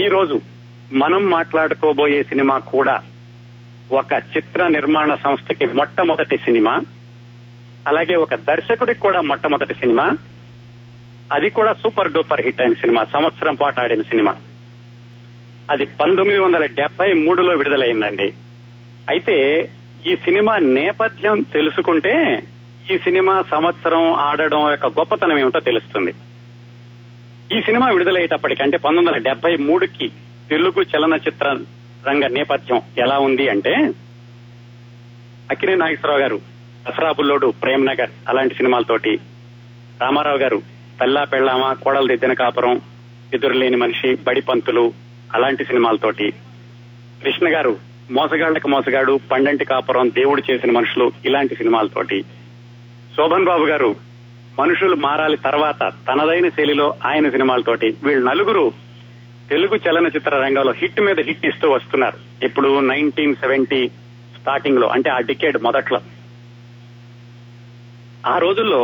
ఈ రోజు మనం మాట్లాడుకోబోయే సినిమా కూడా ఒక చిత్ర నిర్మాణ సంస్థకి మొట్టమొదటి సినిమా, అలాగే ఒక దర్శకుడికి కూడా మొట్టమొదటి సినిమా, అది కూడా సూపర్ డూపర్ హిట్ అయిన సినిమా, సంవత్సరం పాటు ఆడిన సినిమా. అది 1973లో విడుదలైందండి. అయితే ఈ సినిమా నేపథ్యం తెలుసుకుంటే ఈ సినిమా సంవత్సరం ఆడడం యొక్క గొప్పతనం ఏమిటో తెలుస్తుంది. ఈ సినిమా విడుదలయ్యేటప్పటికి అంటే 1973కి తెలుగు చలనచిత్ర రంగ నేపథ్యం ఎలా ఉంది అంటే, అక్కినేని నాగేశ్వరరావు గారు దసరా బుల్లోడు, ప్రేమ్ నగర్ అలాంటి సినిమాలతోటి, రామారావు గారు పెళ్ళా పెళ్ళామా, కోడలు దిద్దిన కాపురం, ఎదురులేని మనిషి, బడి పంతులు అలాంటి సినిమాలతోటి, కృష్ణ గారు మోసగాళ్లకు మోసగాడు, పండంటి కాపురం, దేవుడు చేసిన మనుషులు ఇలాంటి సినిమాలతోటి, శోభన్ బాబు గారు మనుషులు మారాలి తర్వాత తనదైన శైలిలో ఆయన సినిమాలతోటి, వీళ్ళు నలుగురు తెలుగు చలనచిత్ర రంగంలో హిట్ మీద హిట్ ఇస్తూ వస్తున్నారు. ఇప్పుడు 1970 స్టార్టింగ్ లో అంటే ఆ డికేడ్ మొదట్లో, ఆ రోజుల్లో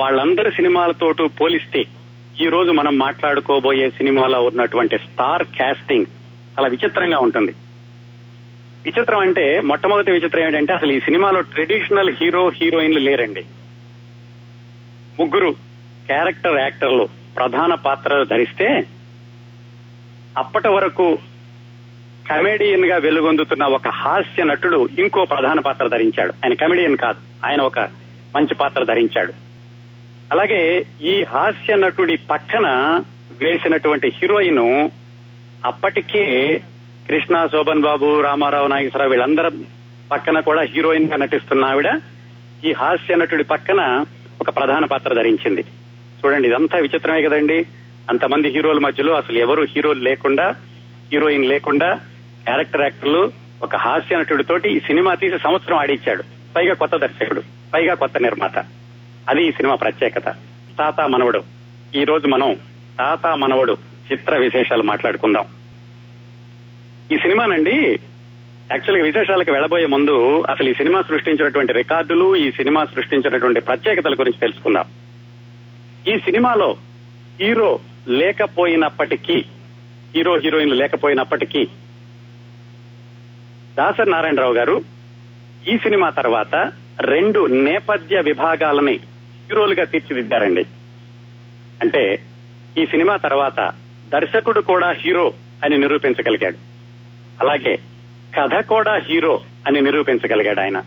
వాళ్ళందరి సినిమాలతోటూ పోలిస్తే ఈ రోజు మనం మాట్లాడుకోబోయే సినిమాలో ఉన్నటువంటి స్టార్ కాస్టింగ్ చాలా విచిత్రంగా ఉంటుంది. విచిత్రం అంటే మొట్టమొదటి విచిత్రం ఏంటంటే అసలు ఈ సినిమాలో ట్రెడిషనల్ హీరో హీరోయిన్లు లేరండి. ముగ్గురు క్యారెక్టర్ యాక్టర్లు ప్రధాన పాత్రలు ధరిస్తే, అప్పటి వరకు కమెడియన్ గా వెలుగొందుతున్న ఒక హాస్య నటుడు ఇంకో ప్రధాన పాత్ర ధరించాడు. ఆయన కమెడియన్ కాదు, ఆయన ఒక మంచి పాత్ర ధరించాడు. అలాగే ఈ హాస్య నటుడి పక్కన వేసినటువంటి హీరోయిన్ అప్పటికే కృష్ణ, శోభన్ బాబు, రామారావు, నాగేశ్వరరావు వీళ్ళందరి పక్కన కూడా హీరోయిన్ గా నటిస్తున్న ఆవిడ ఈ హాస్య నటుడి పక్కన ఒక ప్రధాన పాత్ర ధరించింది. చూడండి, ఇదంతా విచిత్రమే కదండి. అంతమంది హీరోల మధ్యలో అసలు ఎవరు హీరోలు లేకుండా, హీరోయిన్ లేకుండా, క్యారెక్టర్ యాక్టర్లు, ఒక హాస్య నటుడితోటి ఈ సినిమా తీసి సంవత్సరం ఆడిచ్చాడు. పైగా కొత్త దర్శకుడు, పైగా కొత్త నిర్మాత. అది ఈ సినిమా ప్రత్యేకత. తాత మనవడు, ఈ రోజు మనం తాత మనవడు చిత్ర విశేషాలు మాట్లాడుకుందాం. ఈ సినిమానండి యాక్చువల్ గా విశేషాలకు వెళ్లబోయే ముందు అసలు ఈ సినిమా సృష్టించినటువంటి రికార్డులు, ఈ సినిమా సృష్టించినటువంటి ప్రత్యేకతల గురించి తెలుసుకుందాం. ఈ సినిమాలో హీరో లేకపోయినప్పటికీ, హీరో హీరోయిన్లు లేకపోయినప్పటికీ, దాసరి నారాయణరావు గారు ఈ సినిమా తర్వాత 2 నేపథ్య విభాగాలని హీరోలుగా తీర్చిదిద్దారండి. అంటే ఈ సినిమా తర్వాత దర్శకుడు కూడా హీరో అని నిరూపించగలిగాడు, అలాగే కథ కూడా హీరో అని నిరూపించగలిగాడు ఆయన.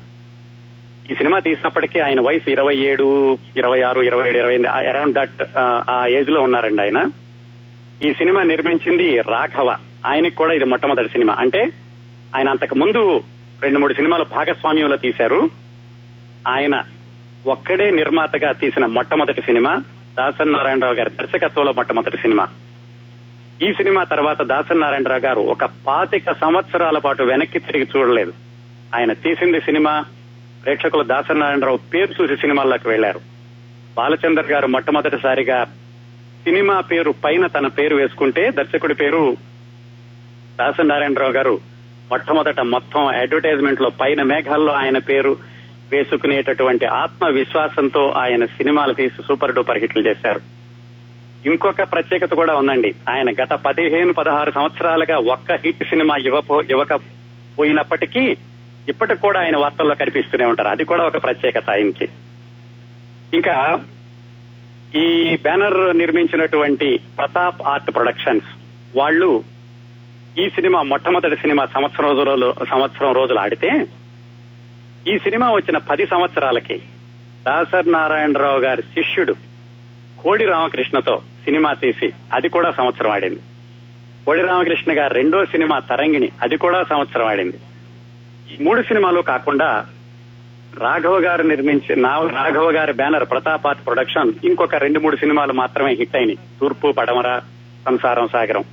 ఈ సినిమా తీసినప్పటికీ ఆయన వయసు 27, 26, 27, 28 అరౌండ్ దట్ ఆ ఏజ్ లో ఉన్నారండి ఆయన. ఈ సినిమా నిర్మించింది రాఘవ, ఆయనకి కూడా ఇది మొట్టమొదటి సినిమా. అంటే ఆయన అంతకు ముందు 2-3 సినిమాలు భాగస్వామ్యంలో తీశారు. ఆయన ఒక్కడే నిర్మాతగా తీసిన మొట్టమొదటి సినిమా, దాసరి నారాయణరావు గారి దర్శకత్వంలో మొట్టమొదటి సినిమా. ఈ సినిమా తర్వాత దాసరి నారాయణరావు గారు ఒక 25 సంవత్సరాల పాటు వెనక్కి తిరిగి చూడలేదు. ఆయన తీసింది సినిమా, ప్రేక్షకులు దాసరి నారాయణరావు పేరు చూసి సినిమాల్లోకి వెళ్లారు. బాలచందర్ గారు మొట్టమొదటిసారిగా సినిమా పేరు పైన తన పేరు వేసుకుంటే, దర్శకుడి పేరు దాసరి నారాయణరావు గారు మొట్టమొదట మొత్తం అడ్వర్టైజ్మెంట్ లో పైన మేఘాల్లో ఆయన పేరు వేసుకునేటటువంటి ఆత్మవిశ్వాసంతో ఆయన సినిమాలు తీసి సూపర్ డూపర్ హిట్లు చేశారు. ఇంకొక ప్రత్యేకత కూడా ఉందండి. ఆయన గత 15-16 సంవత్సరాలుగా ఒక్క హిట్ సినిమా ఇవ్వకపోయినప్పటికీ ఇప్పటికి కూడా ఆయన వార్తల్లో కనిపిస్తూనే ఉంటారు. అది కూడా ఒక ప్రత్యేకత ఆయనకి. ఇంకా ఈ బ్యానర్ నిర్మించినటువంటి ప్రతాప్ ఆర్ట్ ప్రొడక్షన్స్ వాళ్ళు ఈ సినిమా మొట్టమొదటి సినిమా సంవత్సరం రోజులు ఆడితే, ఈ సినిమా వచ్చిన 10 సంవత్సరాలకి దాసరి నారాయణరావు గారి శిష్యుడు కోడి రామకృష్ణతో సినిమా తీసి అది కూడా సంవత్సరం ఆడింది. కోడి రామకృష్ణ గారి రెండో సినిమా తరంగిణి, అది కూడా సంవత్సరం ఆడింది. 3 సినిమాలు కాకుండా రాఘవ గారి బ్యానర్ ప్రతాప్ ఆర్ట్ ప్రొడక్షన్ ఇంకొక 2-3 సినిమాలు మాత్రమే హిట్ అయినాయి. తూర్పు పడమర, సంసారం సాగరం,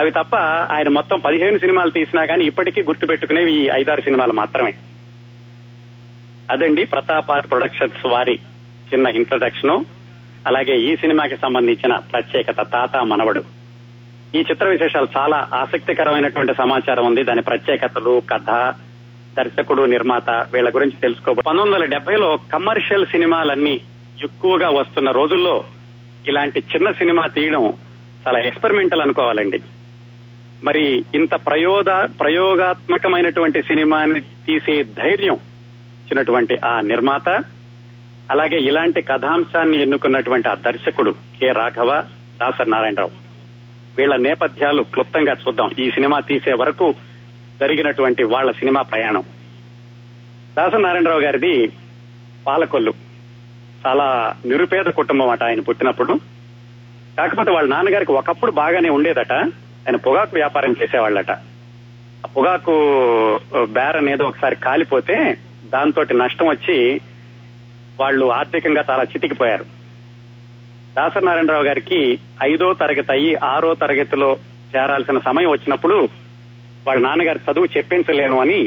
అవి తప్ప ఆయన మొత్తం 15 సినిమాలు తీసినా కానీ ఇప్పటికీ గుర్తుపెట్టుకునేవి ఈ 5-6 సినిమాలు మాత్రమే. అదండి ప్రతాప్ ఆర్ట్ ప్రొడక్షన్స్ వారి చిన్న ఇంట్రడక్షన్, అలాగే ఈ సినిమాకి సంబంధించిన ప్రత్యేకత తాత మనవడు. ఈ చిత్ర విశేషాలు చాలా ఆసక్తికరమైనటువంటి సమాచారం ఉంది. దాని ప్రత్యేకతలు, కథ, దర్శకుడు, నిర్మాత వీళ్ళ గురించి తెలుసుకో. 1970లో కమర్షియల్ సినిమాలన్నీ ఎక్కువగా వస్తున్న రోజుల్లో ఇలాంటి చిన్న సినిమా తీయడం చాలా ఎక్స్పెరిమెంటల్ అనుకోవాలండి. మరి ఇంత ప్రయోగాత్మకమైనటువంటి సినిమాని తీసే ధైర్యం ఇచ్చినటువంటి ఆ నిర్మాత, అలాగే ఇలాంటి కథాంశాన్ని ఎన్నుకున్నటువంటి ఆ దర్శకుడు కె. రాఘవ, దాసరి నారాయణరావు, వీళ్ల నేపథ్యాలు క్లుప్తంగా చూద్దాం. ఈ సినిమా తీసే వరకు జరిగినటువంటి వాళ్ల సినిమా ప్రయాణం. దాసరి నారాయణరావు గారిది పాలకొల్లు, చాలా నిరుపేద కుటుంబం అట ఆయన పుట్టినప్పుడు. కాకపోతే వాళ్ళ నాన్నగారికి ఒకప్పుడు బాగానే ఉండేదట, ఆయన పొగాకు వ్యాపారం చేసేవాళ్ళట. ఆ పొగాకు బేర్ అనేది ఒకసారి కాలిపోతే దాంతో నష్టం వచ్చి వాళ్ళు ఆర్థికంగా చాలా చితికిపోయారు. దాసరి నారాయణరావు గారికి 5వ తరగతి అయ్యి 6వ తరగతిలో చేరాల్సిన సమయం వచ్చినప్పుడు వాళ్ళ నాన్నగారు చదువు చెప్పించలేను అని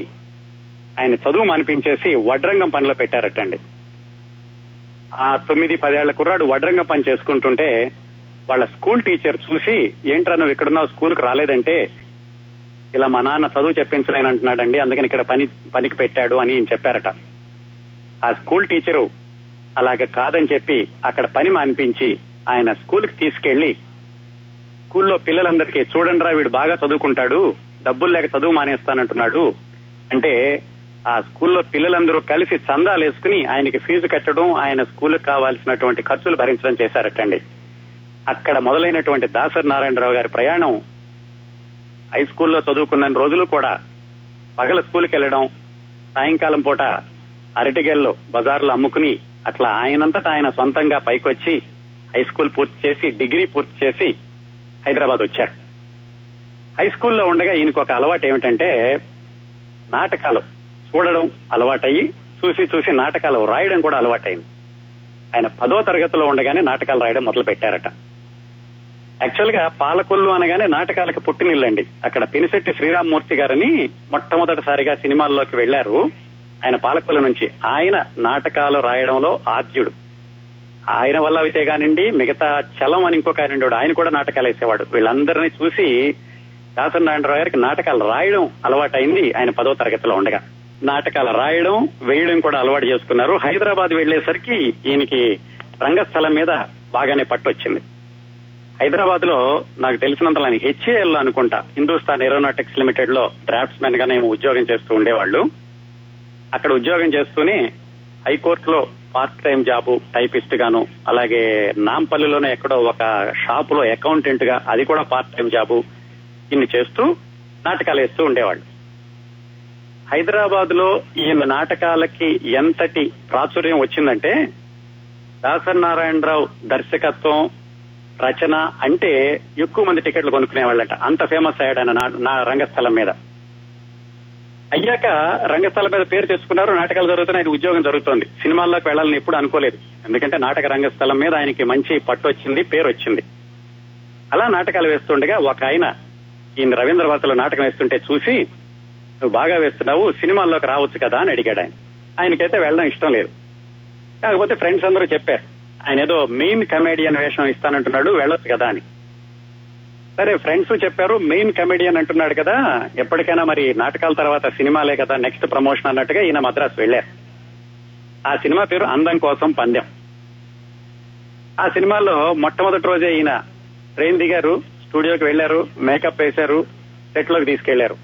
ఆయన చదువు మానిపించేసి వడ్రంగం పనిలో పెట్టారటండి. ఆ 9-10 ఏళ్ల కుర్రాడు వడ్రంగం పని చేసుకుంటుంటే వాళ్ళ స్కూల్ టీచర్ చూసి, ఏంట్రా నువ్వు ఇక్కడున్నావు స్కూల్కి రాలేదంటే, ఇలా మా నాన్న చదువు చెప్పించలేనంటున్నాడండి అందుకని ఇక్కడ పనికి పెట్టాడు అని చెప్పారట. ఆ స్కూల్ టీచరు అలాగే కాదని చెప్పి అక్కడ పని మానిపించి ఆయన స్కూల్కి తీసుకెళ్లి స్కూల్లో పిల్లలందరికీ, చూడండి రా వీడు బాగా చదువుకుంటాడు, డబ్బులు లేక చదువు మానేస్తానంటున్నాడు అంటే, ఆ స్కూల్లో పిల్లలందరూ కలిసి చందాలు వేసుకుని ఆయనకి ఫీజు కట్టడం, ఆయన స్కూల్కి కావాల్సినటువంటి ఖర్చులు భరించడం చేశారటండి. అక్కడ మొదలైనటువంటి దాసరి నారాయణరావు గారి ప్రయాణం హై స్కూల్లో చదువుకున్న రోజులు కూడా పగల స్కూల్కి వెళ్లడం, సాయంకాలం పూట అరటిగల్లో బజార్లో అమ్ముకుని అట్లా ఆయనంతటా ఆయన సొంతంగా పైకొచ్చి హై స్కూల్ పూర్తి చేసి డిగ్రీ పూర్తి చేసి హైదరాబాద్ వచ్చారు. హై స్కూల్లో ఉండగా ఈయనకు ఒక అలవాటు ఏమిటంటే నాటకాలు చూడడం అలవాటయ్యి, చూసి చూసి నాటకాలు రాయడం కూడా అలవాటైంది. ఆయన 10వ తరగతిలో ఉండగానే నాటకాలు రాయడం మొదలు పెట్టారట. యాక్చువల్ గా పాలకొల్లు అనగానే నాటకాలకు పుట్టినిల్లండి. అక్కడ పినిశెట్టి శ్రీరామమూర్తి గారిని మొట్టమొదటిసారిగా సినిమాల్లోకి వెళ్లారు ఆయన పాలకొల్లు నుంచి. ఆయన నాటకాలు రాయడంలో ఆద్యుడు. ఆయన వల్ల అయితే కానివ్వండి, మిగతా చలం అని ఇంకొక ఆయన ఉండేవాడు, ఆయన కూడా నాటకాలు వేసేవాడు. వీళ్ళందరినీ చూసి దాసరి నారాయణరావు గారికి నాటకాలు రాయడం అలవాటైంది. ఆయన 10వ తరగతిలో ఉండగా నాటకాలు రాయడం వేయడం కూడా అలవాటు చేసుకున్నారు. హైదరాబాద్ వెళ్లేసరికి ఈయనకి రంగస్థలం మీద బాగానే పట్టొచ్చింది. హైదరాబాద్ లో నాకు తెలిసినంతలో ఆయన HAL అనుకుంటా, హిందుస్థాన్ ఏరోనాటిక్స్ లిమిటెడ్ లో డ్రాఫ్ట్స్ మెన్ గానే ఉద్యోగం చేస్తూ ఉండేవాళ్లు. అక్కడ ఉద్యోగం చేస్తూనే హైకోర్టులో పార్ట్ టైం జాబు టైపిస్ట్ గాను, అలాగే నాంపల్లిలోనే ఎక్కడో ఒక షాప్ లో అకౌంటెంట్ గా, అది కూడా పార్ట్ టైం జాబు, ఇన్ని చేస్తూ నాటకాలు వేస్తూ ఉండేవాళ్ళు. హైదరాబాద్ లో ఈయన నాటకాలకి ఎంతటి ప్రాచుర్యం వచ్చిందంటే, దాసరి నారాయణరావు దర్శకత్వం రచన అంటే ఎక్కువ మంది టికెట్లు కొనుక్కునేవాళ్ళట. అంత ఫేమస్ అయ్యాడు ఆయన నా రంగస్థలం మీద. అయ్యాక రంగస్థలం మీద పేరు తెచ్చుకున్నారు, నాటకాలు జరుగుతున్నాయి, ఆయన ఉద్యోగం జరుగుతోంది. సినిమాల్లోకి వెళ్లాలని ఎప్పుడు అనుకోలేదు, ఎందుకంటే నాటక రంగస్థలం మీద ఆయనకి మంచి పట్టు వచ్చింది, పేరు వచ్చింది. అలా నాటకాలు వేస్తుండగా ఒక ఆయన ఈయన రవీంద్రభారతిలో నాటకం వేస్తుంటే చూసి, నువ్వు బాగా వేస్తున్నావు సినిమాల్లోకి రావచ్చు కదా అని అడిగాడు ఆయన. ఆయనకైతే వెళ్ళడం ఇష్టం లేదు. కాకపోతే ఫ్రెండ్స్ అందరూ చెప్పారు, ఆయన ఏదో మెయిన్ కమెడియన్ వేషం ఇస్తానంటున్నాడు, వెళ్ళొచ్చు కదా అని. సరే, ఫ్రెండ్స్ చెప్పారు మెయిన్ కమెడియన్ అంటున్నాడు కదా, ఎప్పటికైనా మరి నాటకాల తర్వాత సినిమాలే కదా నెక్స్ట్ ప్రమోషన్ అన్నట్టుగా ఈయన మద్రాసు వెళ్లారు. ఆ సినిమా పేరు అందం కోసం పందెం. ఆ సినిమాలో మొట్టమొదటి రోజే ఈయన ట్రైన్ దిగారు, స్టూడియోకి వెళ్లారు, మేకప్ వేశారు, సెట్ లోకి తీసుకెళ్లారు.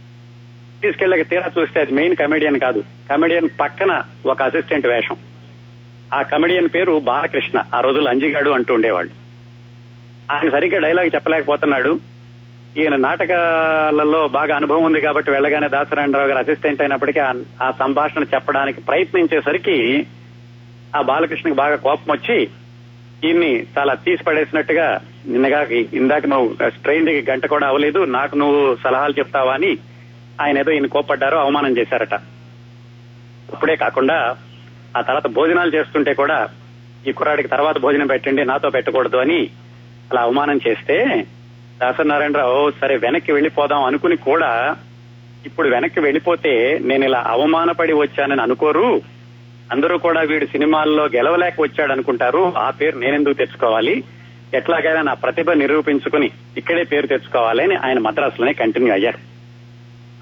తీసుకెళ్ళాక తీరా చూస్తే అది మెయిన్ కమెడియన్ కాదు, కమెడియన్ పక్కన ఒక అసిస్టెంట్ వేషం. ఆ కమెడియన్ పేరు బాలకృష్ణ, ఆ రోజుల్లో అంజిగాడు అంటూ ఉండేవాళ్ళు. ఆయన సరిగ్గా డైలాగ్ చెప్పలేకపోతున్నాడు. ఈయన నాటకాలలో బాగా అనుభవం ఉంది కాబట్టి వెళ్ళగానే దాసరి నారాయణరావు గారు అసిస్టెంట్ అయినప్పటికీ ఆ సంభాషణ చెప్పడానికి ప్రయత్నించేసరికి ఆ బాలకృష్ణకి బాగా కోపం వచ్చి ఈయన్ని చాలా తీసి పడేసినట్టుగా, నిన్నగా ఇందాక నువ్వు ట్రైన్ దిగి గంట కూడా అవ్వలేదు, నాకు నువ్వు సలహాలు చెప్తావా అని ఆయన ఏదో ఈయన కోపడ్డారు, అవమానం చేశారట. అప్పుడే కాకుండా ఆ తర్వాత భోజనాలు చేస్తుంటే కూడా, ఈ కుర్రాడికి తర్వాత భోజనం పెట్టండి, నాతో పెట్టకూడదు అని అలా అవమానం చేస్తే, దాసరి నారాయణరావు సరే వెనక్కి వెళ్లిపోదాం అనుకుని కూడా, ఇప్పుడు వెనక్కి వెళ్లిపోతే నేను ఇలా అవమానపడి వచ్చానని అనుకోరు, అందరూ కూడా వీడు సినిమాల్లో గెలవలేక వచ్చాడు అనుకుంటారు, ఆ పేరు నేనెందుకు తెచ్చుకోవాలి, ఎట్లాగైనా నా ప్రతిభ నిరూపించుకుని ఇక్కడే పేరు తెచ్చుకోవాలి అని ఆయన మద్రాసులోనే కంటిన్యూ అయ్యారు.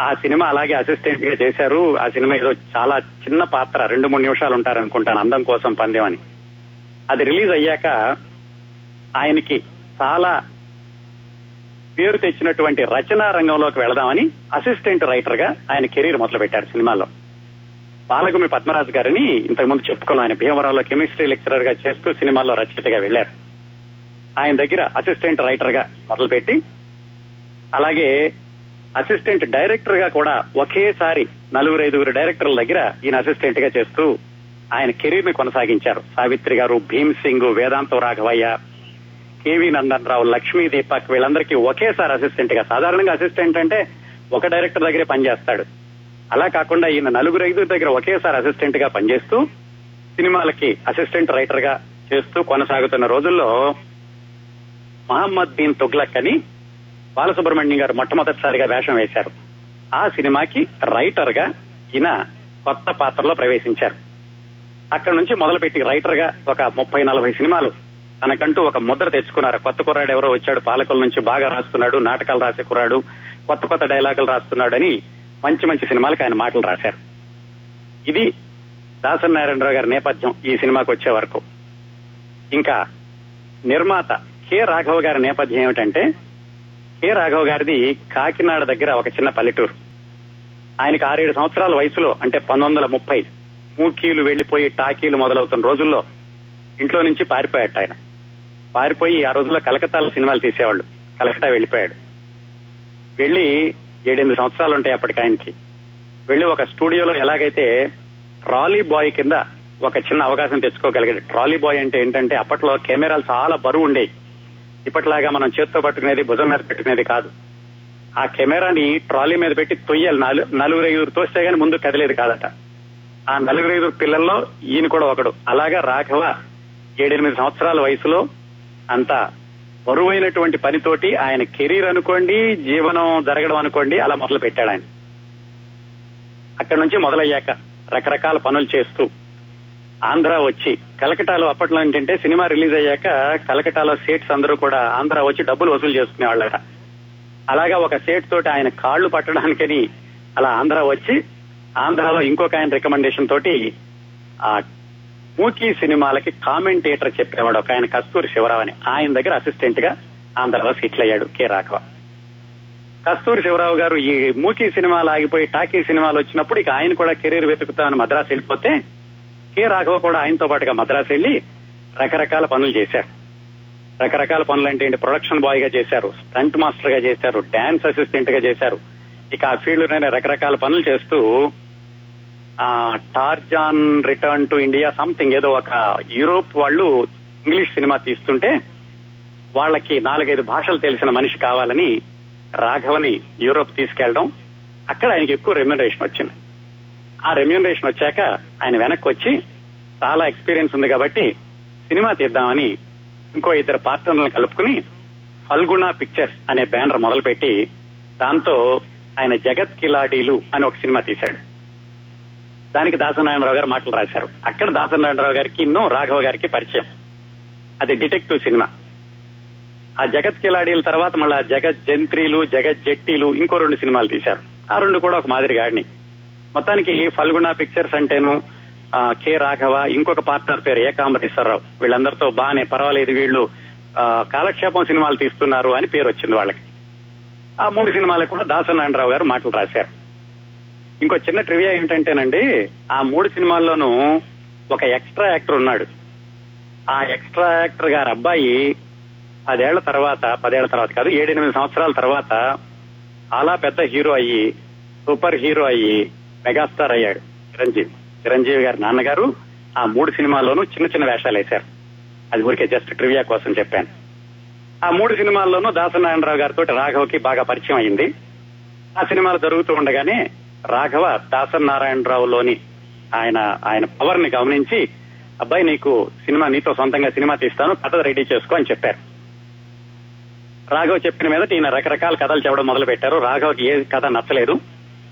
ఆ సినిమా అలాగే అసిస్టెంట్ గా చేశారు. ఆ సినిమా ఏదో చాలా చిన్న పాత్ర, 2-3 నిమిషాలు ఉంటారనుకుంటాను, అందం కోసం పందెం అని. అది రిలీజ్ అయ్యాక ఆయనకి చాలా పేరు తెచ్చినటువంటి రచనా రంగంలోకి వెళదామని అసిస్టెంట్ రైటర్ గా ఆయన కెరీర్ మొదలు పెట్టారు సినిమాల్లో. పాలగుమి పద్మరాజు గారిని ఇంతకుముందు చెప్పుకున్నాం, ఆయన భీమవరంలో కెమిస్ట్రీ లెక్చరర్ గా చేస్తూ సినిమాల్లో రచయితగా వెళ్లారు. ఆయన దగ్గర అసిస్టెంట్ రైటర్ గా మొదలుపెట్టి అలాగే అసిస్టెంట్ డైరెక్టర్ గా కూడా ఒకేసారి 4-5 డైరెక్టర్ల దగ్గర ఈయన అసిస్టెంట్ గా చేస్తూ ఆయన కెరీర్ ని కొనసాగించారు. సావిత్రి గారు, భీమ్ సింగ్, వేదాంతం రాఘవయ్య, కేవీ నందన్ రావు, లక్ష్మీ దీపక్, వీళ్ళందరికీ ఒకేసారి అసిస్టెంట్ గా. సాధారణంగా అసిస్టెంట్ అంటే ఒక డైరెక్టర్ దగ్గరే పనిచేస్తాడు, అలా కాకుండా ఈయన 4-5 దగ్గర ఒకేసారి అసిస్టెంట్ గా పనిచేస్తూ సినిమాలకి అసిస్టెంట్ రైటర్ గా చేస్తూ కొనసాగుతున్న రోజుల్లో మహమ్మద్ బిన్ తుగ్లక్ అని బాలసుబ్రహ్మణ్యం గారు మొట్టమొదటిసారిగా వేషం వేశారు. ఆ సినిమాకి రైటర్ గా ఈయన కొత్త పాత్రలో ప్రవేశించారు. అక్కడి నుంచి మొదలుపెట్టి రైటర్ గా ఒక 30-40 సినిమాలు తనకంటూ ఒక ముద్ర తెచ్చుకున్నారు. కొత్త కుర్రాడు ఎవరో వచ్చాడు పాలకొల్లు నుంచి, బాగా రాస్తున్నాడు, నాటకాలు రాసే కుర్రాడు, కొత్త డైలాగులు రాస్తున్నాడు అని మంచి మంచి సినిమాలకు ఆయన మాటలు రాశారు. ఇది దాసరి నారాయణరావు గారి నేపథ్యం ఈ సినిమాకు వచ్చే వరకు. ఇంకా నిర్మాత కె. రాఘవ గారి నేపథ్యం ఏమిటంటే, కె. రాఘవ గారిది కాకినాడ దగ్గర ఒక చిన్న పల్లెటూరు. ఆయనకు 6-7 సంవత్సరాల వయసులో, అంటే 1930 మూకీలు వెళ్లిపోయి టాకీలు మొదలవుతున్న రోజుల్లో ఇంట్లో నుంచి పారిపోయాడు. ఆయన పారిపోయి ఆ రోజుల్లో కలకత్తాలో సినిమాలు తీసేవాళ్ళు, కలకత్తా వెళ్లిపోయాడు. వెళ్లి 7-8 సంవత్సరాలు ఉంటాయి అప్పటికి ఆయనకి. వెళ్లి ఒక స్టూడియోలో ఎలాగైతే ట్రాలీ బాయ్ కింద ఒక చిన్న అవకాశం తెచ్చుకోగలిగాడు. ట్రాలీ బాయ్ అంటే ఏంటంటే అప్పట్లో కెమెరాలు చాలా బరువు ఉండేవి, ఇప్పటిలాగా మనం చేత్తో పట్టుకునేది, భుజం మీద పెట్టుకునేది కాదు. ఆ కెమెరాని ట్రాలీ మీద పెట్టి తొయ్యాలి, 4-5 తోస్తే గానీ ముందు కదిలేదు కాదట. ఆ 4-5 పిల్లల్లో ఈయన కూడా ఒకడు. అలాగా రాఘవ 7-8 సంవత్సరాల వయసులో అంత బరువైనటువంటి పనితోటి ఆయన కెరీర్ అనుకోండి, జీవనం జరగడం అనుకోండి, అలా మొదలు పెట్టాడు ఆయన. అక్కడి నుంచి మొదలయ్యాక రకరకాల పనులు చేస్తూ ఆంధ్ర వచ్చి కలకటాలో, అప్పట్లో ఏంటంటే సినిమా రిలీజ్ అయ్యాక కలకటాలో సేట్స్ అందరూ కూడా ఆంధ్ర వచ్చి డబ్బులు వసూలు చేసుకునేవాళ్ళట. అలాగా ఒక సేట్ తోటి ఆయన కాళ్లు పట్టడానికని అలా ఆంధ్ర వచ్చి, ఆంధ్రాలో ఇంకొక ఆయన రికమెండేషన్ తోటి ఆ మూకీ సినిమాలకి కామెంటేటర్ చెప్పేవాడు ఒక ఆయన, కస్తూరి శివరావు అని, ఆయన దగ్గర అసిస్టెంట్ గా ఆంధ్రాలో సెటిల్ అయ్యాడు కె. రాఘవ. కస్తూరి శివరావు గారు ఈ మూకీ సినిమాలు ఆగిపోయి టాకీ సినిమాలు వచ్చినప్పుడు ఇక ఆయన కూడా కెరీర్ వెతుకుతాను మద్రాసు వెళ్ళిపోతే, కె. రాఘవ కూడా ఆయనతో పాటుగా మద్రాసు వెళ్లి రకరకాల పనులు చేశారు. రకరకాల పనులు అంటే ఏంటి, ప్రొడక్షన్ బాయ్ గా చేశారు, స్టంట్ మాస్టర్ గా చేశారు, డాన్స్ అసిస్టెంట్ గా చేశారు. ఇక ఆ ఫీల్డ్ లోనే రకరకాల పనులు చేస్తూ Tarzan return to India something ఏదో ఒక యూరోప్ వాళ్ళు ఇంగ్లీష్ సినిమా తీస్తుంటే వాళ్ళకి 4-5 భాషలు తెలిసిన మనిషి కావాలని రాఘవని యూరోప్ తీసుకెళ్లడం, అక్కడ ఆయనకి ఎక్కువ రెమ్యూనరేషన్ వచ్చింది. ఆ రెమ్యూనరేషన్ వచ్చాక ఆయన వెనక్కి వచ్చి చాలా ఎక్స్పీరియన్స్ ఉంది కాబట్టి సినిమా తీద్దామని ఇంకో 2 పార్ట్నర్లను కలుపుకుని ఫల్గుణ పిక్చర్స్ అనే బ్యానర్ మొదలుపెట్టి దాంతో ఆయన జగత్ కిలాడీలు అని ఒక సినిమా తీశాడు. దానికి దాసరి నారాయణరావు గారు మాటలు రాశారు. అక్కడ దాసరి నారాయణరావు గారికి రాఘవ గారికి పరిచయం. అది డిటెక్టివ్ సినిమా. ఆ జగత్ కిలాడీల తర్వాత మళ్ళా జగత్ జంత్రీలు, జగత్ జట్టీలు, ఇంకో 2 సినిమాలు తీశారు. ఆ 2 కూడా ఒక మాదిరిగా ఆడినాయి. మొత్తానికి ఫల్గుణ పిక్చర్స్ అంటేను కె. రాఘవ, ఇంకొక పార్ట్నర్ పేరు ఏకాంబేశ్వరరావు, వీళ్ళందరితో బాగానే పర్వాలేదు, వీళ్ళు కాలక్షేపం సినిమాలు తీస్తున్నారు అని పేరు వచ్చింది వాళ్ళకి. ఆ 3 సినిమాలకు కూడా దాసరి నారాయణరావు గారు మాటలు రాశారు. ఇంకో చిన్న ట్రివియా ఏంటంటేనండి, ఆ 3 సినిమాల్లోనూ ఒక ఎక్స్ట్రా యాక్టర్ ఉన్నాడు. ఆ ఎక్స్ట్రా యాక్టర్ గారి అబ్బాయి 10 ఏళ్ల తర్వాత కాదు, 7-8 సంవత్సరాల తర్వాత అలా పెద్ద హీరో అయ్యి సూపర్ హీరో అయ్యి మెగాస్టార్ అయ్యాడు. చిరంజీవి గారి నాన్నగారు ఆ 3 సినిమాల్లోనూ చిన్న చిన్న వేషాలు వేశారు. అది ఊరికే జస్ట్ ట్రివియా కోసం చెప్పాను. ఆ 3 సినిమాల్లోనూ దాసరి నారాయణరావు గారితో రాఘవకి బాగా పరిచయం అయింది. ఆ సినిమాలు జరుగుతూ ఉండగానే రాఘవ దాసరి నారాయణరావులోని ఆయన పవర్ ని గమనించి, అబ్బాయి నీతో సొంతంగా సినిమా తీస్తాను, కథ రెడీ చేసుకో అని చెప్పారు. రాఘవ చెప్పిన మీద ఈయన రకరకాల కథలు చెప్పడం మొదలు పెట్టారు. రాఘవకి ఏ కథ నచ్చలేదు.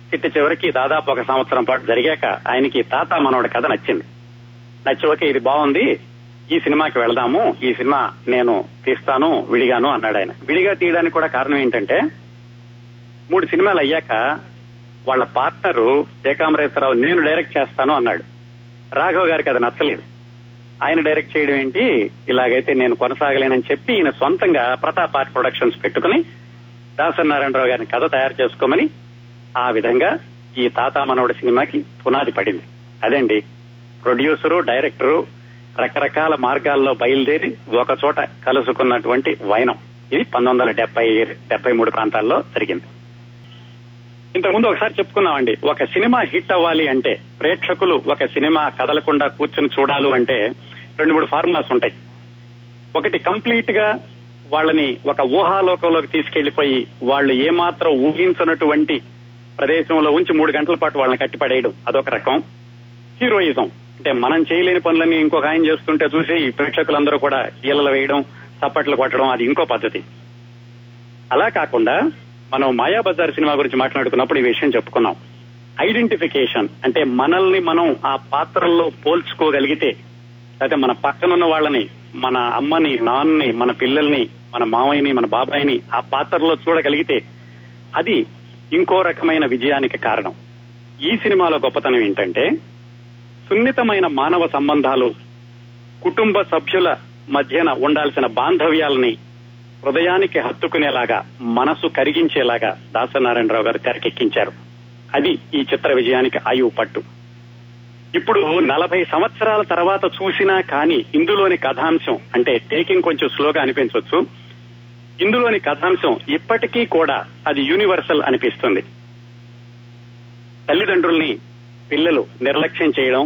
చిట్ట చివరికి దాదాపు 1 సంవత్సరం పాటు జరిగాక ఆయనకి తాత మనోడి కథ నచ్చింది. నచ్చి ఓకే ఇది బాగుంది, ఈ సినిమాకి వెళదాము, ఈ సినిమా నేను తీస్తాను విడిగాను అన్నాడు ఆయన. విడిగా తీయడానికి కూడా కారణం ఏంటంటే 3 సినిమాలు అయ్యాక వాళ్ళ పార్ట్నరు ఏకాంబేశ్వరరావు నేను డైరెక్ట్ చేస్తాను అన్నాడు. రాఘవ గారికి అది నచ్చలేదు. ఆయన డైరెక్ట్ చేయడం ఏంటి, ఇలాగైతే నేను కొనసాగలేనని చెప్పి ఈయన సొంతంగా ప్రతాప్ ఆర్ట్ ప్రొడక్షన్స్ పెట్టుకుని దాసరి నారాయణరావు గారిని కథ తయారు చేసుకోమని ఆ విధంగా ఈ తాత మనవడి సినిమాకి పునాది పడింది. అదండి ప్రొడ్యూసరు డైరెక్టరు రకరకాల మార్గాల్లో బయలుదేరి ఒకచోట కలుసుకున్నటువంటి వైనం. ఇది 1973 ప్రాంతాల్లో జరిగింది. ఇంతకుముందు ఒకసారి చెప్పుకున్నామండి, ఒక సినిమా హిట్ అవ్వాలి అంటే, ప్రేక్షకులు ఒక సినిమా కదలకుండా కూర్చుని చూడాలి అంటే 2-3 ఫార్ములాస్ ఉంటాయి. ఒకటి, కంప్లీట్ గా వాళ్ళని ఒక ఊహాలోకంలోకి తీసుకెళ్లిపోయి వాళ్ళు ఏమాత్రం ఊహించనటువంటి ప్రదేశంలో ఉంచి 3 గంటల పాటు వాళ్ళని కట్టిపడేయడం, అదొక రకం హీరోయిజం. అంటే మనం చేయలేని పనులని ఇంకొక ఆయన చేస్తుంటే చూసి ప్రేక్షకులందరూ కూడా ఈలలు వేయడం, చప్పట్లు కొట్టడం, అది ఇంకో పద్ధతి. అలా కాకుండా మనం మాయాబజార్ సినిమా గురించి మాట్లాడుకున్నప్పుడు ఈ విషయం చెప్పుకున్నాం. ఐడెంటిఫికేషన్ అంటే మనల్ని మనం ఆ పాత్రల్లో పోల్చుకోగలిగితే, అయితే మన పక్కనున్న వాళ్ళని, మన అమ్మని, నాన్నని, మన పిల్లల్ని, మన మామయ్యని, మన బాబాయిని ఆ పాత్రలో చూడగలిగితే అది ఇంకో రకమైన విజయానికి కారణం. ఈ సినిమాలో గొప్పతనం ఏంటంటే సున్నితమైన మానవ సంబంధాలు, కుటుంబ సభ్యుల మధ్యన ఉండాల్సిన బాంధవ్యాలని హృదయానికి హత్తుకునేలాగా, మనసు కరిగించేలాగా దాసరి నారాయణరావు గారు తెరకెక్కించారు. అది ఈ చిత్ర విజయానికి ఆయువు పట్టు. ఇప్పుడు 40 సంవత్సరాల తర్వాత చూసినా కానీ ఇందులోని కథాంశం, అంటే టేకింగ్ కొంచెం స్లోగా అనిపించవచ్చు, ఇందులోని కథాంశం ఇప్పటికీ కూడా అది యూనివర్సల్ అనిపిస్తుంది. తల్లిదండ్రుల్ని పిల్లలు నిర్లక్ష్యం చేయడం,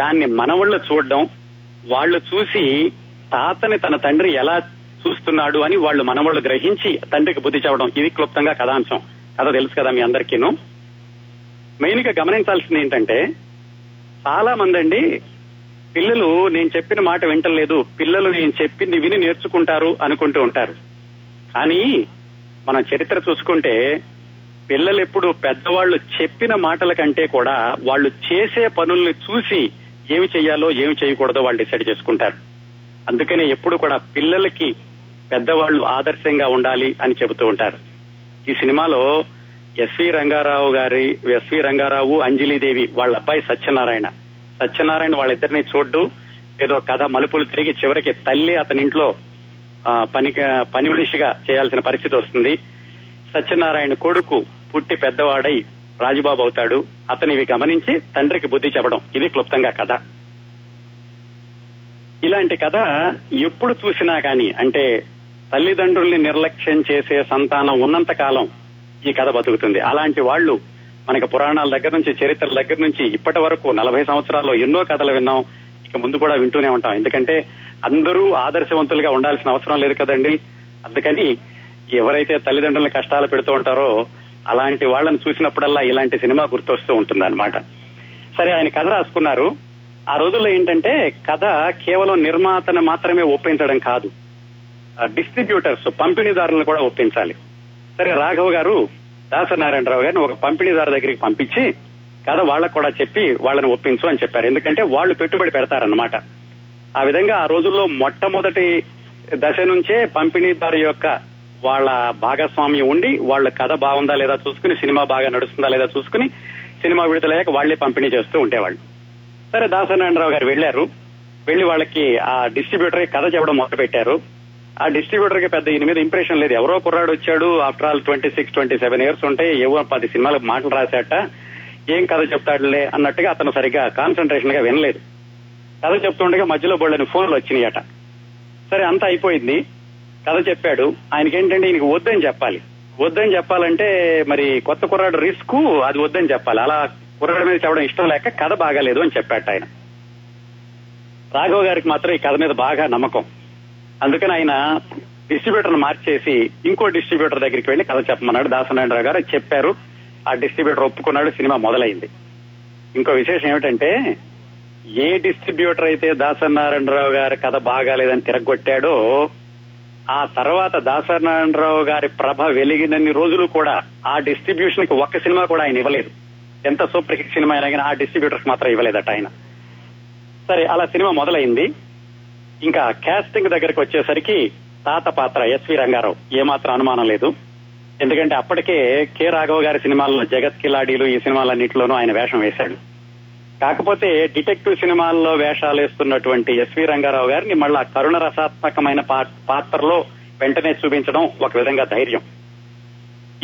దాన్ని మనవళ్ళు చూడడం, వాళ్ళు చూసి తాతని తన తండ్రి ఎలా చూస్తున్నాడు అని వాళ్ళు మనవళ్ళు గ్రహించి తండ్రికి బుద్ధి చెప్పడం, ఇది క్లుప్తంగా కథాంశం. కథ తెలుసు కదా మీ అందరికీను. మెయిన్ గా గమనించాల్సింది ఏంటంటే చాలా మంది అండి పిల్లలు నేను చెప్పిన మాట వింటలేదు, పిల్లలు నేను చెప్పింది విని నేర్చుకుంటారు అనుకుంటూ ఉంటారు. కానీ మన చరిత్ర చూసుకుంటే పిల్లలు ఎప్పుడు పెద్దవాళ్ళు చెప్పిన మాటల కంటే కూడా వాళ్ళు చేసే పనుల్ని చూసి ఏమి చేయాలో ఏమి చేయకూడదో వాళ్ళు డిసైడ్ చేసుకుంటారు. అందుకనే ఎప్పుడు కూడా పిల్లలకి పెద్దవాళ్ళు ఆదర్శంగా ఉండాలి అని చెబుతూ ఉంటారు. ఈ సినిమాలో ఎస్. వి. రంగారావు అంజలిదేవి వాళ్ళ అబ్బాయి సత్యనారాయణ వాళ్ళిద్దరినీ చూడ్డు, ఏదో కథ మలుపులు తిరిగి చివరికి తల్లి అతని ఇంట్లో పని మనిషిగా చేయాల్సిన పరిస్థితి వస్తుంది. సత్యనారాయణ కొడుకు పుట్టి పెద్దవాడై రాజబాబు అవుతాడు. అతను ఇవి గమనించి తండ్రికి బుద్ధి చెప్పడం, ఇది క్లుప్తంగా కథ. ఇలాంటి కథ ఎప్పుడు చూసినా కానీ, అంటే తల్లిదండ్రుల్ని నిర్లక్ష్యం చేసే సంతానం ఉన్నంత కాలం ఈ కథ బతుకుతుంది. అలాంటి వాళ్ళు మనకి పురాణాల దగ్గర నుంచి, చరిత్ర దగ్గర నుంచి ఇప్పటి వరకు 40 సంవత్సరాల్లో ఎన్నో కథలు విన్నాం, ఇక ముందు కూడా వింటూనే ఉంటాం. ఎందుకంటే అందరూ ఆదర్శవంతులుగా ఉండాల్సిన అవసరం లేదు కదండి. అందుకని ఎవరైతే తల్లిదండ్రులను కష్టాలు పెడుతూ ఉంటారో అలాంటి వాళ్ళని చూసినప్పుడల్లా ఇలాంటి సినిమా గుర్తొస్తూ ఉంటుంది అనమాట. సరే, ఆయన కథ రాసుకున్నారు. ఆ రోజుల్లో ఏంటంటే కథ కేవలం నిర్మాతను మాత్రమే ఒప్పించడం కాదు, డిస్ట్రిబ్యూటర్స్, పంపిణీదారులను కూడా ఒప్పించాలి. సరే, రాఘవ గారు దాసరి నారాయణరావు గారిని ఒక పంపిణీదారు దగ్గరికి పంపించి కథ వాళ్ళకు కూడా చెప్పి వాళ్ళని ఒప్పించు అని చెప్పారు. ఎందుకంటే వాళ్ళు పెట్టుబడి పెడతారన్నమాట. ఆ విధంగా ఆ రోజుల్లో మొట్టమొదటి దశ నుంచే పంపిణీదారు యొక్క వాళ్ళ భాగస్వామ్యం ఉండి వాళ్ళ కథ బాగుందా లేదా చూసుకుని, సినిమా బాగా నడుస్తుందా లేదా చూసుకుని, సినిమా విడుదలయ్యాక వాళ్లే పంపిణీ చేస్తూ ఉండేవాళ్ళు. సరే, దాసరి నారాయణరావు గారు వెళ్లి వాళ్ళకి ఆ డిస్ట్రిబ్యూటర్ కథ చెప్పడం మొదలు పెట్టారు. ఆ డిస్ట్రిబ్యూటర్ కి పెద్ద దీని మీద ఇంప్రెషన్ లేదు. ఎవరో కుర్రాడు వచ్చాడు, ఆఫ్టర్ ఆల్ 26-27 ఇయర్స్ ఉంటాయి, ఏవో 10 సినిమాలు మాటలు రాశాట, ఏం కథ చెప్తాడులే అన్నట్టుగా అతను సరిగ్గా కాన్సంట్రేషన్ గా వినలేదు. కథ చెప్తుండగా మధ్యలో బోళ్ళని ఫోన్లు వచ్చినాయట. సరే, అంతా అయిపోయింది, కథ చెప్పాడు. ఆయనకేంటంటే ఈయనకి వద్దని చెప్పాలంటే మరి కొత్త కుర్రాడు రిస్క్, అది వద్దని చెప్పాలి. అలా కుర్రాడు మీద చెప్పడం ఇష్టం లేక కథ బాగాలేదు అని చెప్పాట ఆయన. రాఘవ్ గారికి మాత్రం ఈ కథ మీద బాగా నమ్మకం. అందుకని ఆయన డిస్ట్రిబ్యూటర్ ను మార్చేసి ఇంకో డిస్ట్రిబ్యూటర్ దగ్గరికి వెళ్లి కథ చెప్పమన్నాడు. దాసరి నారాయణరావు గారు చెప్పారు, ఆ డిస్ట్రిబ్యూటర్ ఒప్పుకున్నాడు, సినిమా మొదలైంది. ఇంకో విశేషం ఏమిటంటే ఏ డిస్ట్రిబ్యూటర్ అయితే దాసరి నారాయణరావు గారి కథ బాగాలేదని తిరగొట్టాడో ఆ తర్వాత దాసరి నారాయణరావు గారి ప్రభ వెలిగినన్ని రోజులు కూడా ఆ డిస్ట్రిబ్యూషన్ కి ఒక్క సినిమా కూడా ఆయన ఇవ్వలేదు. ఎంత సూపర్ హిట్ సినిమా అయినా కానీ ఆ డిస్ట్రిబ్యూటర్కి మాత్రం ఇవ్వలేదట ఆయన. సరే, అలా సినిమా మొదలైంది. ఇంకా క్యాస్టింగ్ దగ్గరకు వచ్చేసరికి తాత పాత్ర ఎస్వి రంగారావు ఏమాత్రం అనుమానం లేదు. ఎందుకంటే అప్పటికే కె. రాఘవ గారి సినిమాల్లో జగత్ కిలాడీలు ఈ సినిమాలన్నింటిలోనూ ఆయన వేషం వేశాడు. కాకపోతే డిటెక్టివ్ సినిమాల్లో వేషాలు వేస్తున్నటువంటి ఎస్వి రంగారావు గారిని మళ్ళా కరుణ రసాత్మకమైన పాత్రలో వెంటనే చూపించడం ఒక విధంగా ధైర్యం.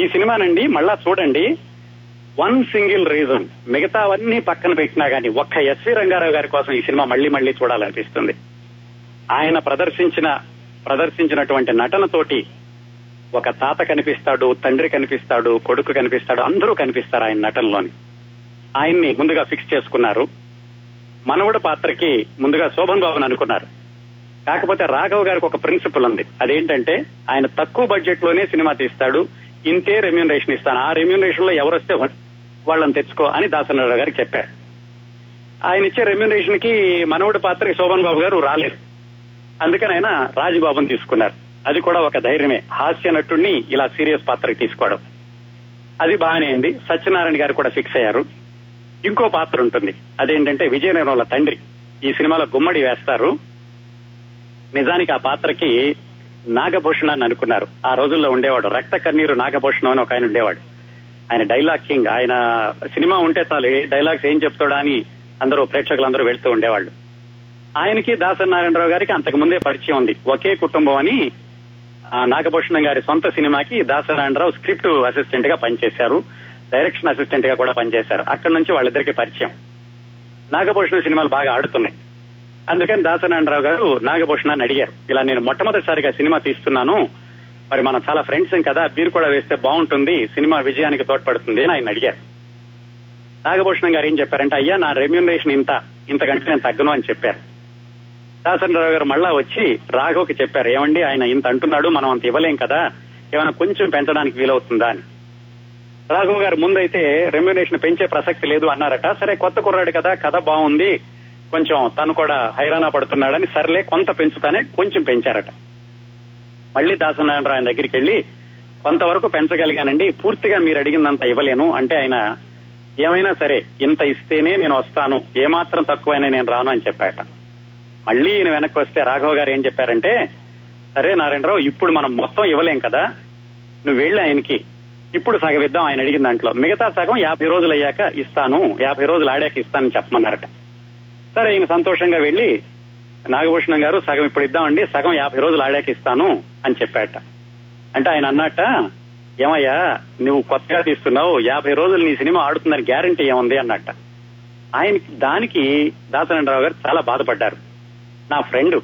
ఈ సినిమానండి మళ్ళా చూడండి. వన్ సింగిల్ రీజన్, మిగతావన్నీ పక్కన పెట్టినా గానీ ఒక్క ఎస్వి రంగారావు గారి కోసం ఈ సినిమా మళ్లీ మళ్లీ చూడాలనిపిస్తుంది. ఆయన ప్రదర్శించినటువంటి నటనతోటి ఒక తాత కనిపిస్తాడు, తండ్రి కనిపిస్తాడు, కొడుకు కనిపిస్తాడు, అందరూ కనిపిస్తారు ఆయన నటనలోని. ఆయన్ని ముందుగా ఫిక్స్ చేసుకున్నారు. మనవడు పాత్రకి ముందుగా శోభన్ బాబుని అనుకున్నారు. కాకపోతే రాఘవ్ గారికి ఒక ప్రిన్సిపల్ ఉంది, అదేంటంటే ఆయన తక్కువ బడ్జెట్ లోనే సినిమా తీస్తాడు, ఇంతే రెమ్యూనరేషన్ ఇస్తాను, ఆ రెమ్యూనరేషన్ లో ఎవరొస్తే వాళ్ళని తెచ్చుకో అని దాసరి నారాయణరావు గారు చెప్పారు. ఆయన ఇచ్చే రెమ్యూనరేషన్ కి మనవడి పాత్రకి శోభన్ బాబు గారు రాలేదు. అందుకని ఆయన రాజబాబుని తీసుకున్నారు. అది కూడా ఒక ధైర్యమే, హాస్య నటుడిని ఇలా సీరియస్ పాత్రకి తీసుకోవడం. అది బాగానే అయింది. సత్యనారాయణ గారు కూడా ఫిక్స్ అయ్యారు. ఇంకో పాత్ర ఉంటుంది, అదేంటంటే విజయనిర్మల తండ్రి. ఈ సినిమాలో గుమ్మడి వేస్తారు. నిజానికి ఆ పాత్రకి నాగభూషణ అని అనుకున్నారు. ఆ రోజుల్లో ఉండేవాడు రక్త కన్నీరు నాగభూషణ అని ఒక ఆయన ఉండేవాడు. ఆయన డైలాగ్ కింగ్. ఆయన సినిమా ఉంటే చాలు డైలాగ్స్ ఏం చెప్తాడా అని అందరూ ప్రేక్షకులందరూ వెళ్తూ ఉండేవాళ్ళు. ఆయనకి దాసరి నారాయణరావు గారికి అంతకు ముందే పరిచయం ఉంది. ఒకే కుటుంబం అని నాగభూషణ గారి సొంత సినిమాకి దాసరి నారాయణరావు స్క్రిప్ట్ అసిస్టెంట్ గా పనిచేశారు, డైరెక్షన్ అసిస్టెంట్ గా కూడా పనిచేశారు. అక్కడి నుంచి వాళ్ళిద్దరికి పరిచయం. నాగభూషణ సినిమాలు బాగా ఆడుతున్నాయి. అందుకని దాసరి నారాయణరావు గారు నాగభూషణాన్ని అడిగారు, ఇలా నేను మొట్టమొదటిసారిగా సినిమా తీస్తున్నాను, మరి మనం చాలా ఫ్రెండ్స్ కదా, మీరు కూడా వేస్తే బాగుంటుంది, సినిమా విజయానికి తోడ్పడుతుంది అని ఆయన అడిగారు. నాగభూషణ గారు ఏం చెప్పారంటే, అయ్యా నా రెమ్యూనరేషన్ ఇంతకంటే నేను తగ్గను అని చెప్పారు. దాసరి నారాయణరావు గారు మళ్ళా వచ్చి రాఘవ్కి చెప్పారు, ఏమండి ఆయన ఇంత అంటున్నాడు, మనం అంత ఇవ్వలేం కదా, ఏమైనా కొంచెం పెంచడానికి వీలవుతుందా అని. రాఘవ్ గారు ముందైతే రెమ్యూనరేషన్ పెంచే ప్రసక్తి లేదు అన్నారట. సరే కొత్త కుర్రాడు కదా, కథ బాగుంది, కొంచెం తను కూడా హైరానా పడుతున్నాడని సర్లే కొంత పెంచుతానే కొంచెం పెంచారట. మళ్లీ దాసరి నారాయణరావు ఆయన దగ్గరికి వెళ్లి కొంతవరకు పెంచగలిగానండి, పూర్తిగా మీరు అడిగిందంత ఇవ్వలేను అంటే ఆయన ఏమైనా సరే ఇంత ఇస్తేనే నేను వస్తాను, ఏమాత్రం తక్కువైనా నేను రాను అని చెప్పారట. మళ్లీ ఈయన వెనక్కి వస్తే రాఘవ్ గారు ఏం చెప్పారంటే, సరే నారాయణరావు ఇప్పుడు మనం మొత్తం ఇవ్వలేం కదా, నువ్వు వెళ్ళి ఆయనకి ఇప్పుడు సగం ఇద్దాం ఆయన అడిగిన దాంట్లో, మిగతా సగం 50 రోజులు అయ్యాక ఇస్తాను, 50 రోజులు ఆడాక ఇస్తానని చెప్పమన్నారట. సరే ఈయన సంతోషంగా వెళ్లి నాగభూషణం గారు సగం ఇప్పుడు ఇద్దామండి, సగం 50 రోజులు ఆడాక ఇస్తాను అని చెప్పాట. అంటే ఆయన అన్నట్ట, ఏమయ్యా నువ్వు కొత్తగా తీస్తున్నావు, 50 రోజులు నీ సినిమా ఆడుతుందని గ్యారంటీ ఏముంది అన్నట్ట. ఆయనకి దానికి దాసనారాయణరావు గారు చాలా బాధపడ్డారు. నా ఫ్రెండ్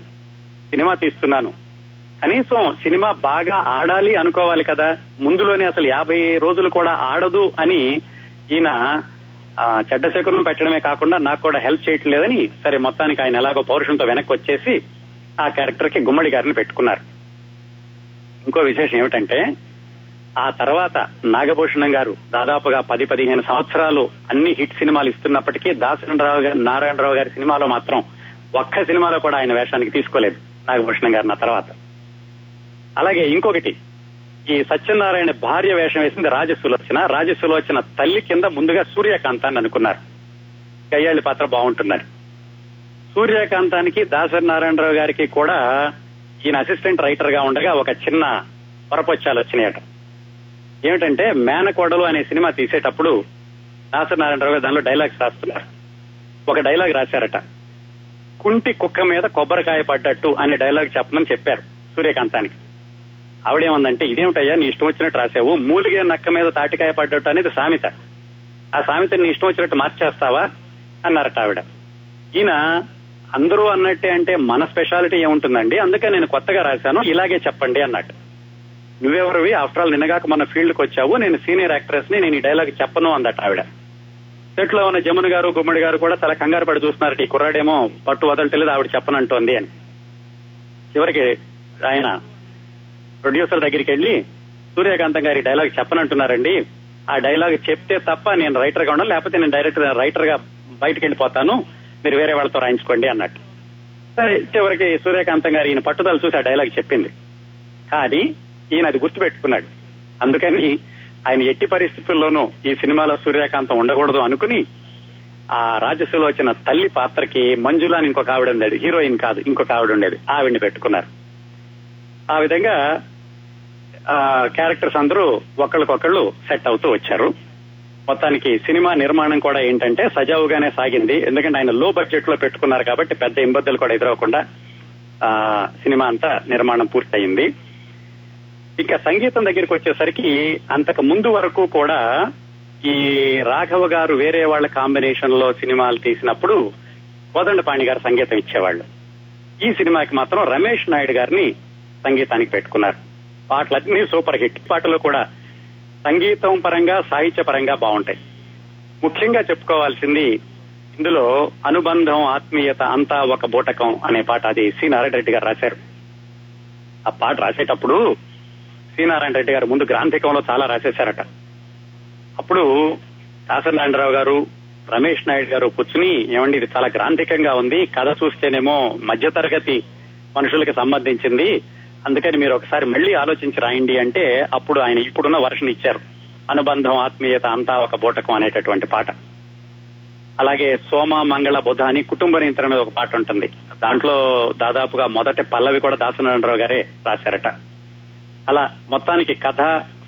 సినిమా తీస్తున్నాను, కనీసం సినిమా బాగా ఆడాలి అనుకోవాలి కదా, ముందులోనే అసలు 50 రోజులు కూడా ఆడదు అని ఈయన చెడ్డ శకునం పెట్టడమే కాకుండా నాకు కూడా హెల్ప్ చేయట్లేదని, సరే మొత్తానికి ఆయన ఎలాగో పౌరుషంతో వెనక్కి వచ్చేసి ఆ క్యారెక్టర్ కి గుమ్మడి గారిని పెట్టుకున్నారు. ఇంకో విశేషం ఏమిటంటే ఆ తర్వాత నాగభూషణం గారు దాదాపుగా 10-15 సంవత్సరాలు అన్ని హిట్ సినిమాలు ఇస్తున్నప్పటికీ నారాయణరావు గారి సినిమాలో మాత్రం ఒక్క సినిమాలో కూడా ఆయన వేషానికి తీసుకోలేదు నాగభూషణం గారు. నా తర్వాత అలాగే ఇంకొకటి, ఈ సత్యనారాయణ భార్య వేషం వేసింది రాజసులోచన తల్లి కింద ముందుగా సూర్యకాంత అని అనుకున్నారు. గయ్యాళి పాత్ర బాగుంటున్నారు. సూర్యకాంతానికి దాసరి నారాయణరావు గారికి కూడా ఈయన అసిస్టెంట్ రైటర్ గా ఉండగా ఒక చిన్న పొరపొచ్చాలు వచ్చినాయట. ఏమిటంటే మేనకోడలు అనే సినిమా తీసేటప్పుడు దాసరి నారాయణరావు గారు దానిలో డైలాగ్స్ రాస్తున్నారు. ఒక డైలాగ్ రాశారట, కుంటి కుక్క మీద కొబ్బరికాయ పడ్డట్టు అనే డైలాగ్ చెప్పమని చెప్పారు సూర్యకాంతానికి. ఆవిడేమందంటే, ఇదేమిటయ్యా నీ ఇష్టం వచ్చినట్టు రాసావు, మూలిగే నక్క మీద తాటికాయ పడ్డట్టు అనేది సామెత, ఆ సామెతని నీ ఇష్టం వచ్చినట్టు మార్చేస్తావా అన్నారట ఆవిడ. ఈయన అందరూ అన్నట్టే అంటే మన స్పెషాలిటీ ఏముంటుందండి, అందుకే నేను కొత్తగా రాశాను, ఇలాగే చెప్పండి అన్నట్టు. నువ్వెవరివి, ఆఫ్టర్ ఆల్ నిన్నగాక మన ఫీల్డ్ కు వచ్చావు, నేను సీనియర్ యాక్ట్రెస్ ని, నేను ఈ డైలాగ్ చెప్పను అందట ఆవిడ. సెట్లో ఉన్న జమున గారు గుమ్మడి గారు కూడా చాలా కంగారు పడి చూస్తున్నారట, ఈ కుర్రాడేమో పట్టు వదలటలేదు, ఆవిడ చెప్పనంటోంది అని. చివరికి ఆయన ప్రొడ్యూసర్ దగ్గరికి వెళ్లి సూర్యకాంతం గారి డైలాగ్ చెప్పనంటున్నారండి, ఆ డైలాగ్ చెప్తే తప్ప నేను రైటర్ గా ఉండను, లేకపోతే నేను డైరెక్ట్ రైటర్ గా బయటకు వెళ్ళిపోతాను, మీరు వేరే వాళ్ళతో రాయించుకోండి అన్నట్టు. సరే చివరికి సూర్యకాంతం గారు ఈయన పట్టుదల చూసి ఆ డైలాగ్ చెప్పింది. కానీ ఈయన అది గుర్తుపెట్టుకున్నాడు. అందుకని ఆయన ఎట్టి పరిస్థితుల్లోనూ ఈ సినిమాలో సూర్యకాంతం ఉండకూడదు అనుకుని ఆ రాజసులోచన తల్లి పాత్రకి మంజులాని ఇంకొక ఆవిడ ఉండేది, హీరోయిన్ కాదు ఇంకొక ఆవిడ ఉండేది, ఆవిడ్ని పెట్టుకున్నారు. ఆ విధంగా క్యారెక్టర్స్ అందరూ ఒకళ్ళకొకళ్ళు సెట్ అవుతూ వచ్చారు. మొత్తానికి సినిమా నిర్మాణం కూడా ఏంటంటే సజావుగానే సాగింది. ఎందుకంటే ఆయన లో బడ్జెట్ లో పెట్టుకున్నారు కాబట్టి పెద్ద ఇబ్బందులు కూడా ఎదురవకుండా సినిమా అంతా నిర్మాణం పూర్తయింది. ఇక సంగీతం దగ్గరికి వచ్చేసరికి అంతకు ముందు వరకు కూడా ఈ రాఘవ గారు వేరే వాళ్ళ కాంబినేషన్ లో సినిమాలు తీసినప్పుడు కోదండపాణి గారు సంగీతం ఇచ్చేవాళ్లు. ఈ సినిమాకి మాత్రం రమేష్ నాయుడు గారిని సంగీతానికి పెట్టుకున్నారు. పాటలన్నీ సూపర్ హిట్ పాటలు కూడా సంగీతం పరంగా సాహిత్య పరంగా బాగుంటాయి. ముఖ్యంగా చెప్పుకోవాల్సింది ఇందులో అనుబంధం ఆత్మీయత అంతా ఒక బూటకం అనే పాట, అది సి నారాయణ రెడ్డి గారు రాశారు. ఆ పాట రాసేటప్పుడు సి నారాయణ రెడ్డి గారు ముందు గ్రాంథికంలో చాలా రాసేశారట. అప్పుడు దాసరి నారాయణరావు గారు రమేష్ నాయుడు గారు కూర్చుని, ఏమండి ఇది చాలా గ్రాంథికంగా ఉంది, కథ చూస్తేనేమో మధ్యతరగతి మనుషులకు సంబంధించింది, అందుకని మీరు ఒకసారి మళ్లీ ఆలోచించి రాయండి అంటే అప్పుడు ఆయన ఇప్పుడున్న వర్షన్ ఇచ్చారు, అనుబంధం ఆత్మీయత అంతా ఒక బూటకం అనేటటువంటి పాట. అలాగే సోమ మంగళ బుధ అని కుటుంబ నియంత్రణ మీద ఒక పాట ఉంటుంది, దాంట్లో దాదాపుగా మొదటి పల్లవి కూడా దాసనారాయణరావు గారే రాశారట. అలా మొత్తానికి కథ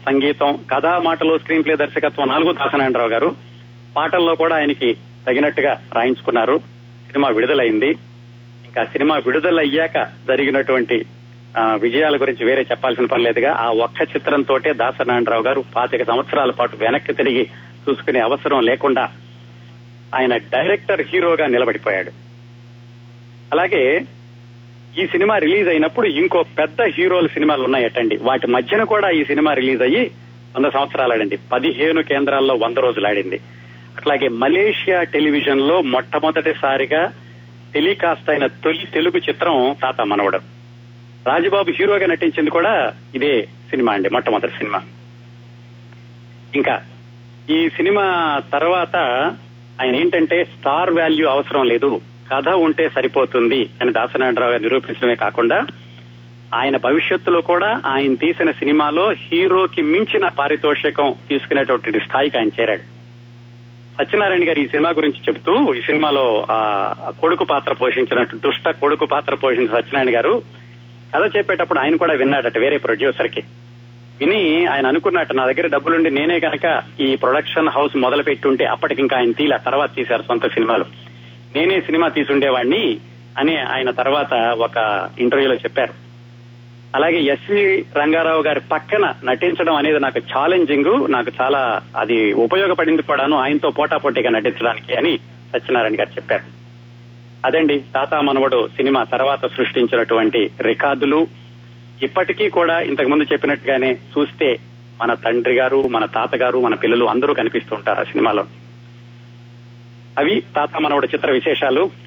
సంగీతం, కథా మాటలు స్క్రీన్ ప్లే దర్శకత్వం నాలుగు దాసనారాయణరావు గారు, పాటల్లో కూడా ఆయనకి తగినట్టుగా రాయించుకున్నారు. సినిమా విడుదలైంది. ఇంకా సినిమా విడుదలయ్యాక జరిగినటువంటి విజయాల గురించి వేరే చెప్పాల్సిన పని లేదుగా. ఆ ఒక్క చిత్రంతో దాసనారాయణరావు గారు 25 సంవత్సరాల పాటు వెనక్కి తిరిగి చూసుకునే అవసరం లేకుండా ఆయన డైరెక్టర్ హీరోగా నిలబడిపోయాడు. అలాగే ఈ సినిమా రిలీజ్ అయినప్పుడు ఇంకో పెద్ద హీరోల సినిమాలు ఉన్నాయటండి. వాటి మధ్యన కూడా ఈ సినిమా రిలీజ్ అయ్యి 100 సంవత్సరాలు ఆడింది. 15 కేంద్రాల్లో 100 రోజులు ఆడింది. అట్లాగే మలేషియా టెలివిజన్ లో మొట్టమొదటిసారిగా టెలికాస్ట్ అయిన తొలి తెలుగు చిత్రం తాత మనవడం. రాజబాబు హీరోగా నటించింది కూడా ఇదే సినిమా అండి, మొట్టమొదటి సినిమా. ఇంకా ఈ సినిమా తర్వాత ఆయన ఏంటంటే స్టార్ వాల్యూ అవసరం లేదు, కథ ఉంటే సరిపోతుంది అని దాసనారాయణరావు గారు నిరూపించడమే కాకుండా ఆయన భవిష్యత్తులో కూడా ఆయన తీసిన సినిమాలో హీరోకి మించిన పారితోషికం తీసుకునేటువంటి స్థాయికి ఆయన చేరాడు. సత్యనారాయణ గారు ఈ సినిమా గురించి చెబుతూ, ఈ సినిమాలో ఆ కొడుకు పాత్ర పోషించినట్టు, దుష్ట కొడుకు పాత్ర పోషించిన సత్యనారాయణ గారు కథ చెప్పేటప్పుడు ఆయన కూడా విన్నాడట వేరే ప్రొడ్యూసర్ కి. విని ఆయన అనుకున్నట్టు, నా దగ్గర డబ్బులుండి నేనే కనుక ఈ ప్రొడక్షన్ హౌస్ మొదలు పెట్టుంటే, అప్పటికింకా ఆయన తీలా తర్వాత తీశారు సొంత సినిమాలు, నేనే సినిమా తీసుండేవాడిని అని ఆయన తర్వాత ఒక ఇంటర్వ్యూలో చెప్పారు. అలాగే ఎస్.వి. రంగారావు గారి పక్కన నటించడం అనేది నాకు ఛాలెంజింగ్, నాకు చాలా అది ఉపయోగపడింది కూడాను ఆయనతో పోటాపోటీగా నటించడానికి అని సత్యనారాయణ గారు చెప్పారు. అదండి తాతా మనవడు సినిమా తర్వాత సృష్టించినటువంటి రికార్డులు. ఇప్పటికీ కూడా ఇంతకుముందు చెప్పినట్టుగానే చూస్తే మన తండ్రి గారు, మన తాతగారు, మన పిల్లలు అందరూ కనిపిస్తుంటారు ఆ సినిమాలో. అవి తాత మనవడి చిత్ర విశేషాలు.